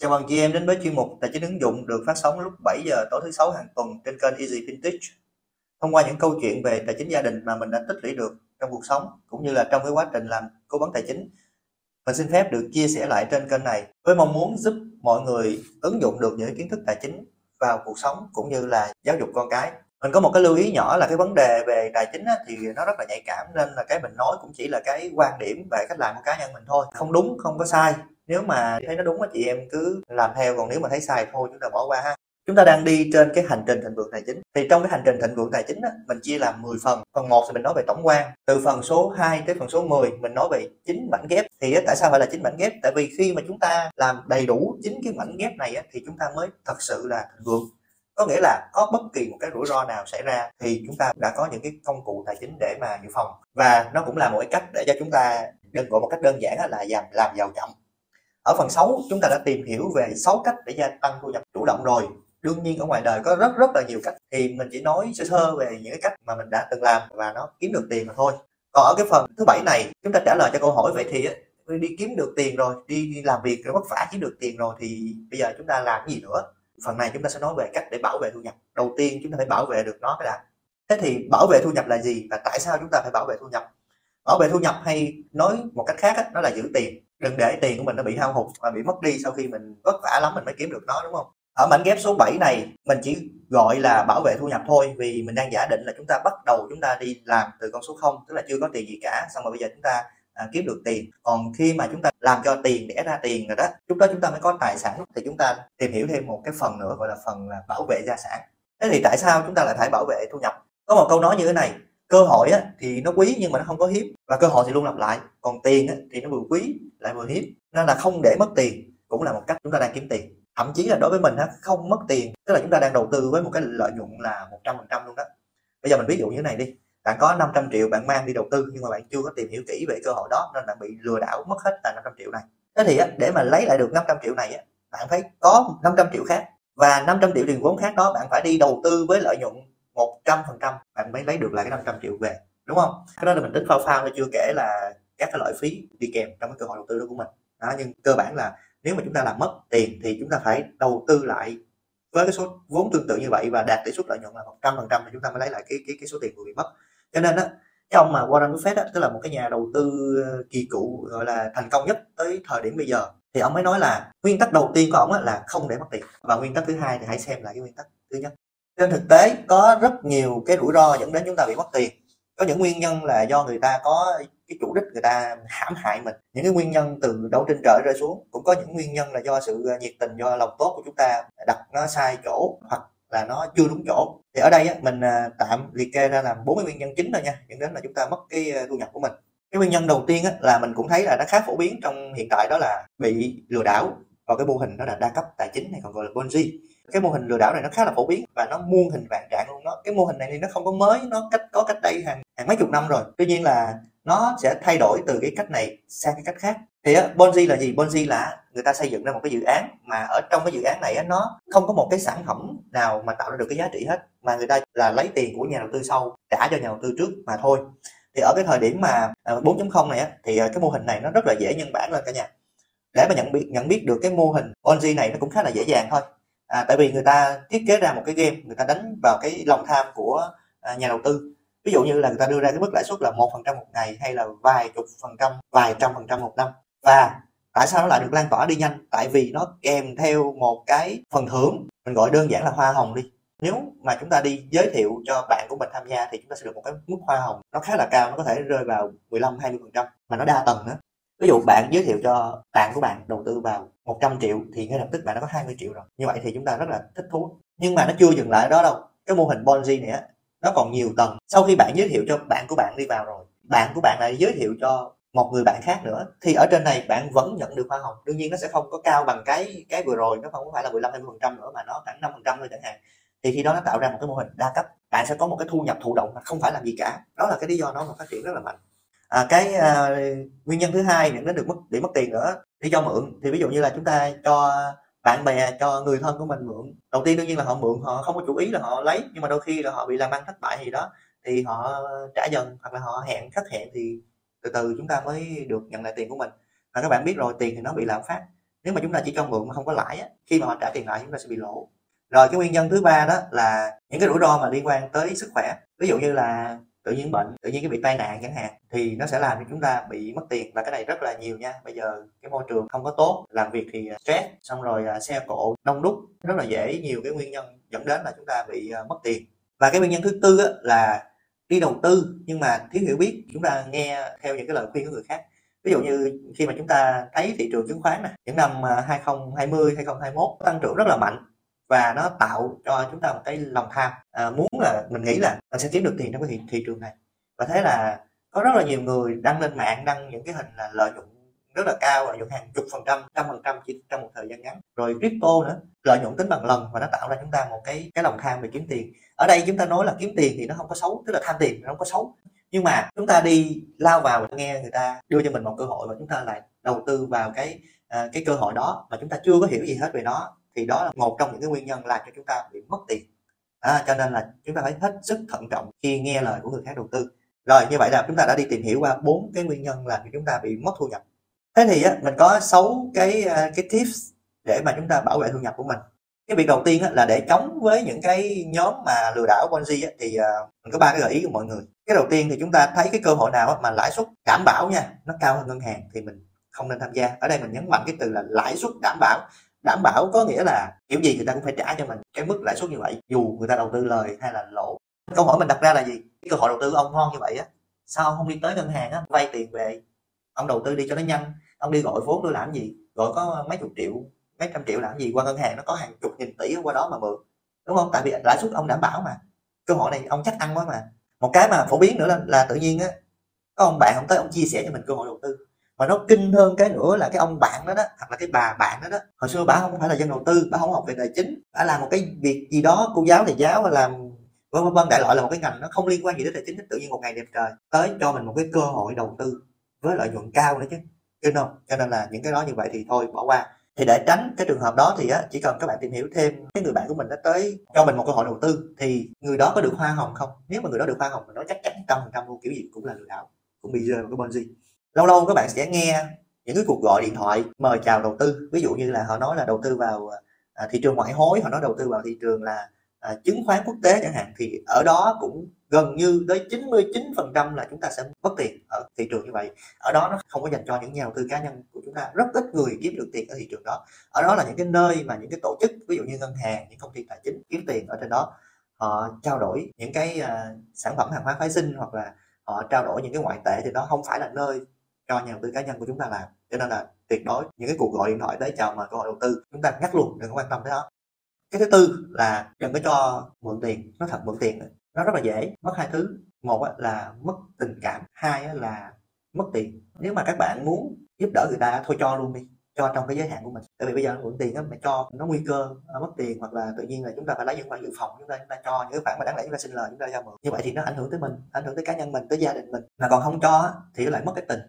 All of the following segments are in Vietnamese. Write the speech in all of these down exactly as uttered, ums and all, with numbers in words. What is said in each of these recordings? Chào mừng chị em đến với chuyên mục Tài chính ứng dụng được phát sóng lúc bảy giờ tối thứ sáu hàng tuần trên kênh Easy Vintage. Thông qua những câu chuyện về tài chính gia đình mà mình đã tích lũy được trong cuộc sống cũng như là trong cái quá trình làm cố vấn tài chính, mình xin phép được chia sẻ lại trên kênh này với mong muốn giúp mọi người ứng dụng được những kiến thức tài chính vào cuộc sống cũng như là giáo dục con cái. Mình có một cái lưu ý nhỏ là cái vấn đề về tài chính á, thì nó rất là nhạy cảm, nên là cái mình nói cũng chỉ là cái quan điểm về cách làm của cá nhân mình thôi, không đúng không có sai. Nếu mà thấy nó đúng á chị em cứ làm theo, còn nếu mà thấy sai thôi chúng ta bỏ qua ha. Chúng ta đang đi trên cái hành trình thịnh vượng tài chính, thì trong cái hành trình thịnh vượng tài chính á, mình chia làm mười phần. Phần một thì mình nói về tổng quan, từ phần số hai tới phần số mười mình nói về chín mảnh ghép. Thì á, tại sao phải là chín mảnh ghép? Tại vì khi mà chúng ta làm đầy đủ chín cái mảnh ghép này á, thì chúng ta mới thật sự là thịnh vượng. Có nghĩa là có bất kỳ một cái rủi ro nào xảy ra thì chúng ta đã có những cái công cụ tài chính để mà dự phòng, và nó cũng là một cái cách để cho chúng ta, đừng gọi một cách đơn giản là làm làm giàu chậm. Ở phần sáu chúng ta đã tìm hiểu về sáu cách để gia tăng thu nhập chủ động rồi. Đương nhiên ở ngoài đời có rất rất là nhiều cách, thì mình chỉ nói sơ sơ về những cái cách mà mình đã từng làm và nó kiếm được tiền mà thôi. Còn ở cái phần thứ bảy này chúng ta trả lời cho câu hỏi vậy thì đi kiếm được tiền rồi, đi, đi làm việc rồi vất vả kiếm được tiền rồi thì bây giờ chúng ta làm cái gì nữa. Phần này chúng ta sẽ nói về cách để bảo vệ thu nhập. Đầu tiên chúng ta phải bảo vệ được nó đã. Thế thì bảo vệ thu nhập là gì và tại sao chúng ta phải bảo vệ thu nhập? Bảo vệ thu nhập hay nói một cách khác đó là giữ tiền. Đừng để tiền của mình nó bị hao hụt và bị mất đi sau khi mình vất vả lắm mình mới kiếm được nó, đúng không? Ở mảnh ghép số bảy này mình chỉ gọi là bảo vệ thu nhập thôi, vì mình đang giả định là chúng ta bắt đầu chúng ta đi làm từ con số không, tức là chưa có tiền gì cả, xong rồi bây giờ chúng ta à, kiếm được tiền. Còn khi mà chúng ta làm cho tiền đẻ ra tiền rồi đó, lúc đó chúng ta mới có tài sản, thì chúng ta tìm hiểu thêm một cái phần nữa gọi là phần là bảo vệ gia sản. Thế thì tại sao chúng ta lại phải bảo vệ thu nhập? Có một câu nói như thế này: cơ hội á, thì nó quý nhưng mà nó không có hiếm, và cơ hội thì luôn lặp lại, còn tiền á, thì nó vừa quý lại vừa hiếm, nên là không để mất tiền cũng là một cách chúng ta đang kiếm tiền. Thậm chí là đối với mình á, không mất tiền tức là chúng ta đang đầu tư với một cái lợi nhuận là một trăm phần trăm luôn đó. Bây giờ mình ví dụ như thế này đi, bạn có năm trăm triệu bạn mang đi đầu tư nhưng mà bạn chưa có tìm hiểu kỹ về cơ hội đó nên bạn bị lừa đảo mất hết là năm trăm triệu này. Thế thì á, để mà lấy lại được năm trăm triệu này á, bạn phải có năm trăm triệu khác, và năm trăm triệu tiền vốn khác đó bạn phải đi đầu tư với lợi nhuận một trăm phần trăm bạn mới lấy được lại cái năm trăm triệu về, đúng không? Cái đó là mình tính phao phao thôi, chưa kể là các cái loại phí đi kèm trong cái cơ hội đầu tư đó của mình đó. Nhưng cơ bản là nếu mà chúng ta làm mất tiền thì chúng ta phải đầu tư lại với cái số vốn tương tự như vậy và đạt tỷ suất lợi nhuận là một trăm phần trăm thì chúng ta mới lấy lại cái cái, cái số tiền vừa bị mất. Cho nên đó, cái ông mà Warren Buffett đó, tức là một cái nhà đầu tư kỳ cựu gọi là thành công nhất tới thời điểm bây giờ, thì ông mới nói là nguyên tắc đầu tiên của ông là không để mất tiền, và nguyên tắc thứ hai thì hãy xem lại cái nguyên tắc thứ nhất. Trên thực tế có rất nhiều cái rủi ro dẫn đến chúng ta bị mất tiền. Có những nguyên nhân là do người ta có cái chủ đích, người ta hãm hại mình, những cái nguyên nhân từ đâu trên trời rơi xuống. Cũng có những nguyên nhân là do sự nhiệt tình, do lòng tốt của chúng ta đặt nó sai chỗ hoặc là nó chưa đúng chỗ. Thì ở đây mình tạm liệt kê ra làm bốn mươi nguyên nhân chính thôi nha, dẫn đến là chúng ta mất cái thu nhập của mình. Cái nguyên nhân đầu tiên là mình cũng thấy là nó khá phổ biến trong hiện tại, đó là bị lừa đảo vào cái mô hình đó là đa cấp tài chính hay còn gọi là Ponzi. Cái mô hình lừa đảo này nó khá là phổ biến và nó muôn hình vạn trạng luôn đó. Cái mô hình này thì nó không có mới, nó cách có cách đây hàng, hàng mấy chục năm rồi. Tuy nhiên là nó sẽ thay đổi từ cái cách này sang cái cách khác. Thì á, Ponzi là gì? Ponzi là người ta xây dựng ra một cái dự án mà ở trong cái dự án này á, nó không có một cái sản phẩm nào mà tạo ra được cái giá trị hết, mà người ta là lấy tiền của nhà đầu tư sau trả cho nhà đầu tư trước mà thôi. Thì ở cái thời điểm mà bốn chấm không này á, thì cái mô hình này nó rất là dễ nhân bản lên cả nhà. Để mà nhận biết nhận biết được cái mô hình Ponzi này nó cũng khá là dễ dàng thôi. À, tại vì người ta thiết kế ra một cái game, người ta đánh vào cái lòng tham của à, nhà đầu tư. Ví dụ như là người ta đưa ra cái mức lãi suất là một phần trăm một ngày hay là vài chục phần trăm, vài trăm phần trăm một năm. Và tại sao nó lại được lan tỏa đi nhanh? Tại vì nó kèm theo một cái phần thưởng, mình gọi đơn giản là hoa hồng đi. Nếu mà chúng ta đi giới thiệu cho bạn của mình tham gia thì chúng ta sẽ được một cái mức hoa hồng nó khá là cao, nó có thể rơi vào mười lăm đến hai mươi phần trăm, mà nó đa tầng nữa. Ví dụ bạn giới thiệu cho bạn của bạn đầu tư vào một trăm triệu thì ngay lập tức bạn đã có hai mươi triệu rồi. Như vậy thì chúng ta rất là thích thú. Nhưng mà nó chưa dừng lại ở đó đâu. Cái mô hình Ponzi này á, nó còn nhiều tầng. Sau khi bạn giới thiệu cho bạn của bạn đi vào rồi, bạn của bạn lại giới thiệu cho một người bạn khác nữa, thì ở trên này bạn vẫn nhận được hoa hồng. Đương nhiên nó sẽ không có cao bằng cái cái vừa rồi, nó không phải là mười lăm đến hai mươi phần trăm nữa mà nó khoảng năm phần trăm thôi chẳng hạn. Thì khi đó nó tạo ra một cái mô hình đa cấp, bạn sẽ có một cái thu nhập thụ động mà không phải làm gì cả. Đó là cái lý do nó mà phát triển rất là mạnh. À, cái à, nguyên nhân thứ hai dẫn đến được mất để mất tiền nữa, đi cho mượn. Thì ví dụ như là chúng ta cho bạn bè, cho người thân của mình mượn. Đầu tiên đương nhiên là họ mượn, họ không có chủ ý là họ lấy, nhưng mà đôi khi là họ bị làm ăn thất bại gì đó, thì họ trả dần hoặc là họ hẹn khách hẹn thì từ từ chúng ta mới được nhận lại tiền của mình. Và các bạn biết rồi, tiền thì nó bị lạm phát, nếu mà chúng ta chỉ cho mượn mà không có lãi á, khi mà họ trả tiền lại chúng ta sẽ bị lỗ. Rồi cái nguyên nhân thứ ba đó là những cái rủi ro mà liên quan tới sức khỏe, ví dụ như là tự nhiên bệnh, tự nhiên cái bị tai nạn chẳng hạn, thì nó sẽ làm cho chúng ta bị mất tiền, và cái này rất là nhiều nha. Bây giờ cái môi trường không có tốt, làm việc thì stress, xong rồi xe cộ đông đúc, rất là dễ nhiều cái nguyên nhân dẫn đến là chúng ta bị mất tiền. Và cái nguyên nhân thứ tư là đi đầu tư nhưng mà thiếu hiểu biết, chúng ta nghe theo những cái lời khuyên của người khác. Ví dụ như khi mà chúng ta thấy thị trường chứng khoán này, những năm hai không hai không, hai không hai mốt tăng trưởng rất là mạnh, và nó tạo cho chúng ta một cái lòng tham, à, muốn là mình nghĩ là mình sẽ kiếm được tiền trong cái thị, thị trường này. Và thế là có rất là nhiều người đăng lên mạng, đăng những cái hình là lợi nhuận rất là cao, lợi nhuận hàng chục phần trăm, trăm phần trăm chỉ trong một thời gian ngắn. Rồi crypto nữa, lợi nhuận tính bằng lần, và nó tạo ra chúng ta một cái cái lòng tham về kiếm tiền. Ở đây chúng ta nói là kiếm tiền thì nó không có xấu, tức là tham tiền nó không có xấu, nhưng mà chúng ta đi lao vào và nghe người ta đưa cho mình một cơ hội, và chúng ta lại đầu tư vào cái à, cái cơ hội đó mà chúng ta chưa có hiểu gì hết về nó, thì đó là một trong những cái nguyên nhân làm cho chúng ta bị mất tiền. À, cho nên là chúng ta phải hết sức thận trọng khi nghe lời của người khác đầu tư. Rồi như vậy là chúng ta đã đi tìm hiểu qua bốn cái nguyên nhân làm cho chúng ta bị mất thu nhập. Thế thì á, mình có sáu cái cái tips để mà chúng ta bảo vệ thu nhập của mình. Cái việc đầu tiên á, là để chống với những cái nhóm mà lừa đảo Ponzi á, thì mình có ba cái gợi ý của mọi người. Cái đầu tiên thì chúng ta thấy cái cơ hội nào á, mà lãi suất đảm bảo nha, nó cao hơn ngân hàng thì mình không nên tham gia. Ở đây mình nhấn mạnh cái từ là lãi suất đảm bảo. Đảm bảo có nghĩa là kiểu gì người ta cũng phải trả cho mình cái mức lãi suất như vậy, dù người ta đầu tư lời hay là lỗ. Câu hỏi mình đặt ra là gì? Cái cơ hội đầu tư ông ngon như vậy á, sao không đi tới ngân hàng á, vay tiền về ông đầu tư đi cho nó nhanh, ông đi gọi vốn tôi làm gì, gọi có mấy chục triệu, mấy trăm triệu làm gì, qua ngân hàng nó có hàng chục nghìn tỷ qua đó mà mượn, đúng không? Tại vì lãi suất ông đảm bảo mà, cơ hội này ông chắc ăn quá mà. Một cái mà phổ biến nữa là, là tự nhiên á, có ông bạn ông tới ông chia sẻ cho mình cơ hội đầu tư. Mà nó kinh hơn cái nữa là cái ông bạn đó đó, hoặc là cái bà bạn đó đó, hồi xưa bà không phải là dân đầu tư, bà không học về tài chính, bà làm một cái việc gì đó, cô giáo thầy giáo hay làm vân vân vân, đại loại là một cái ngành nó không liên quan gì đến tài chính. Tự nhiên một ngày đẹp trời tới cho mình một cái cơ hội đầu tư với lợi nhuận cao nữa chứ, chứ không? Cho nên là những cái đó như vậy thì thôi bỏ qua. Thì để tránh cái trường hợp đó thì á, chỉ cần các bạn tìm hiểu thêm cái người bạn của mình đã tới cho mình một cơ hội đầu tư thì người đó có được hoa hồng không. Nếu mà người đó được hoa hồng thì nó chắc chắn trăm phần trăm luôn, kiểu gì cũng là lừa đảo, cũng bị rơi vào cái Ponzi. Lâu lâu các bạn sẽ nghe những cái cuộc gọi điện thoại mời chào đầu tư, ví dụ như là họ nói là đầu tư vào à, thị trường ngoại hối, họ nói đầu tư vào thị trường là à, chứng khoán quốc tế chẳng hạn, thì ở đó cũng gần như tới chín mươi chín phần trăm là chúng ta sẽ mất tiền ở thị trường như vậy. Ở đó nó không có dành cho những nhà đầu tư cá nhân của chúng ta, rất ít người kiếm được tiền ở thị trường đó. Ở đó là những cái nơi mà những cái tổ chức, ví dụ như ngân hàng, những công ty tài chính kiếm tiền ở trên đó, họ trao đổi những cái à, sản phẩm hàng hóa phái sinh, hoặc là họ trao đổi những cái ngoại tệ, thì đó không phải là nơi cho nhà đầu tư cá nhân của chúng ta làm. Cho nên là tuyệt đối những cái cuộc gọi điện thoại tới chào mời cơ hội đầu tư chúng ta ngắt luôn, đừng có quan tâm tới đó. Cái thứ tư là đừng có cho mượn tiền. Nó thật mượn tiền nó rất là dễ mất hai thứ, một là mất tình cảm, hai là mất tiền. Nếu mà các bạn muốn giúp đỡ người ta thôi cho luôn đi, cho trong cái giới hạn của mình, tại vì bây giờ mượn tiền đó, mà cho nó nguy cơ mất tiền, hoặc là tự nhiên là chúng ta phải lấy những khoản dự phòng, chúng ta chúng ta cho những cái khoản mà đáng lẽ chúng ta xin lời chúng ta ra mượn, như vậy thì nó ảnh hưởng tới mình, ảnh hưởng tới cá nhân mình, tới gia đình mình, mà còn không cho thì nó lại mất cái tình.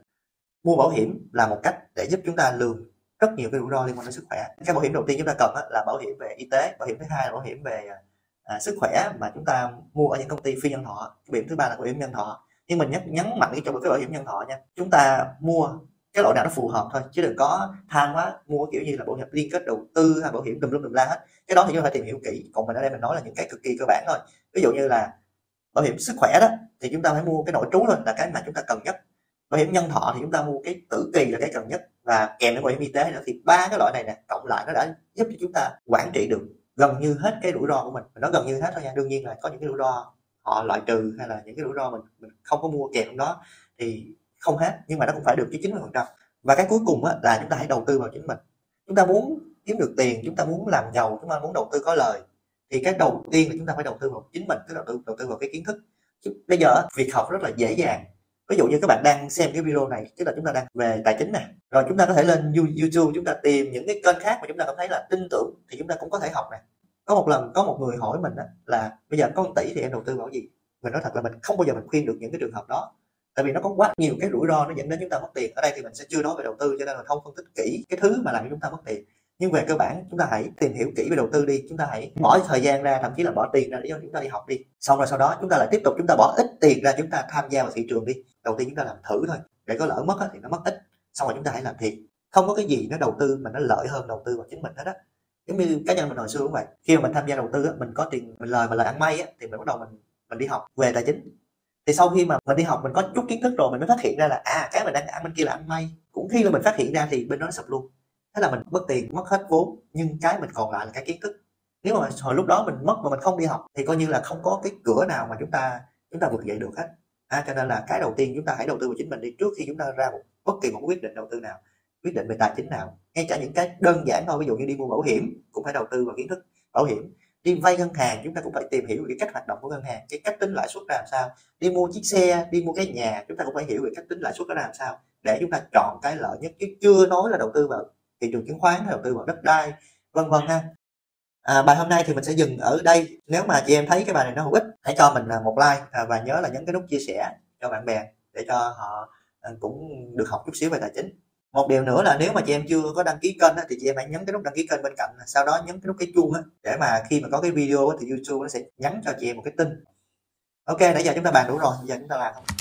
Mua bảo hiểm là một cách để giúp chúng ta lường rất nhiều cái rủi ro liên quan đến sức khỏe. Cái bảo hiểm đầu tiên chúng ta cần là bảo hiểm về y tế, bảo hiểm thứ hai là bảo hiểm về à, sức khỏe mà chúng ta mua ở những công ty phi nhân thọ, bảo hiểm thứ ba là bảo hiểm nhân thọ. Nhưng mình nhắc nhấn mạnh cái trong cái bảo hiểm nhân thọ nha, chúng ta mua cái loại nào nó phù hợp thôi, chứ đừng có tham quá mua kiểu như là bảo hiểm liên kết đầu tư hay bảo hiểm tùm lum tùm la hết. Cái đó thì chúng ta phải tìm hiểu kỹ, còn mình ở đây mình nói là những cái cực kỳ cơ bản thôi. Ví dụ như là bảo hiểm sức khỏe đó thì chúng ta phải mua cái nội trú thôi, là cái mà chúng ta cần nhất. Bảo hiểm nhân thọ thì chúng ta mua cái tử kỳ là cái cần nhất, và kèm với bảo hiểm y tế nữa. Thì ba cái loại này nè cộng lại nó đã giúp cho chúng ta quản trị được gần như hết cái rủi ro của mình. Nó gần như hết thôi nha, đương nhiên là có những cái rủi ro họ loại trừ, hay là những cái rủi ro mình mình không có mua kèm trong đó thì không hết, nhưng mà nó cũng phải được chín mươi phần trăm. Và cái cuối cùng là chúng ta hãy đầu tư vào chính mình. Chúng ta muốn kiếm được tiền, chúng ta muốn làm giàu, chúng ta muốn đầu tư có lời, thì cái đầu tiên là chúng ta phải đầu tư vào chính mình, tức là đầu tư vào cái kiến thức. Bây giờ việc học rất là dễ dàng. Ví dụ như các bạn đang xem cái video này, tức là chúng ta đang về tài chính nè, rồi chúng ta có thể lên YouTube, chúng ta tìm những cái kênh khác mà chúng ta cảm thấy là tin tưởng thì chúng ta cũng có thể học nè. Có một lần có một người hỏi mình đó, là bây giờ có một tỷ thì em đầu tư vào gì? Mình nói thật là mình không bao giờ mình khuyên được những cái trường hợp đó, tại vì nó có quá nhiều cái rủi ro nó dẫn đến chúng ta mất tiền. Ở đây thì mình sẽ chưa nói về đầu tư, cho nên là không phân tích kỹ cái thứ mà làm cho chúng ta mất tiền. Nhưng về cơ bản chúng ta hãy tìm hiểu kỹ về đầu tư đi, chúng ta hãy bỏ thời gian ra, thậm chí là bỏ tiền ra để chúng ta đi học đi, xong rồi sau đó chúng ta lại tiếp tục chúng ta bỏ ít tiền ra, chúng ta tham gia vào thị trường đi. Đầu tiên chúng ta làm thử thôi, để có lỡ mất thì nó mất ít, xong rồi chúng ta hãy làm thiệt. Không có cái gì nó đầu tư mà nó lợi hơn đầu tư vào chính mình hết á. Giống như cá nhân mình hồi xưa cũng vậy, khi mà mình tham gia đầu tư á, mình có tiền mình lời mà lời ăn may á, thì mình bắt đầu mình mình đi học về tài chính. Thì sau khi mà mình đi học mình có chút kiến thức rồi, mình mới phát hiện ra là à, cái mình đang ăn bên kia là ăn may. Cũng khi là mình phát hiện ra thì bên đó nó sập luôn. Thế là mình mất tiền, mất hết vốn, nhưng cái mình còn lại là cái kiến thức. Nếu mà hồi lúc đó mình mất mà mình không đi học thì coi như là không có cái cửa nào mà chúng ta chúng ta vượt dậy được hết. À, cho nên là cái đầu tiên chúng ta hãy đầu tư vào chính mình đi, trước khi chúng ta ra một bất kỳ một quyết định đầu tư nào, quyết định về tài chính nào, ngay cả những cái đơn giản thôi, ví dụ như đi mua bảo hiểm cũng phải đầu tư vào kiến thức bảo hiểm. Đi vay ngân hàng chúng ta cũng phải tìm hiểu về cách hoạt động của ngân hàng, cái cách tính lãi suất ra làm sao. Đi mua chiếc xe, đi mua cái nhà, chúng ta cũng phải hiểu về cách tính lãi suất ra làm sao để chúng ta chọn cái lợi nhất, chứ chưa nói là đầu tư vào thị trường chứng khoán, đầu tư vào đất đai, vân vân ha. À, bài hôm nay thì mình sẽ dừng ở đây. Nếu mà chị em thấy cái bài này nó hữu ích, hãy cho mình một like và nhớ là nhấn cái nút chia sẻ cho bạn bè để cho họ cũng được học chút xíu về tài chính. Một điều nữa là nếu mà chị em chưa có đăng ký kênh thì chị em hãy nhấn cái nút đăng ký kênh bên cạnh, sau đó nhấn cái nút cái chuông để mà khi mà có cái video thì YouTube nó sẽ nhắn cho chị em một cái tin. Ok, nãy giờ chúng ta bàn đủ rồi, bây giờ chúng ta làm thôi.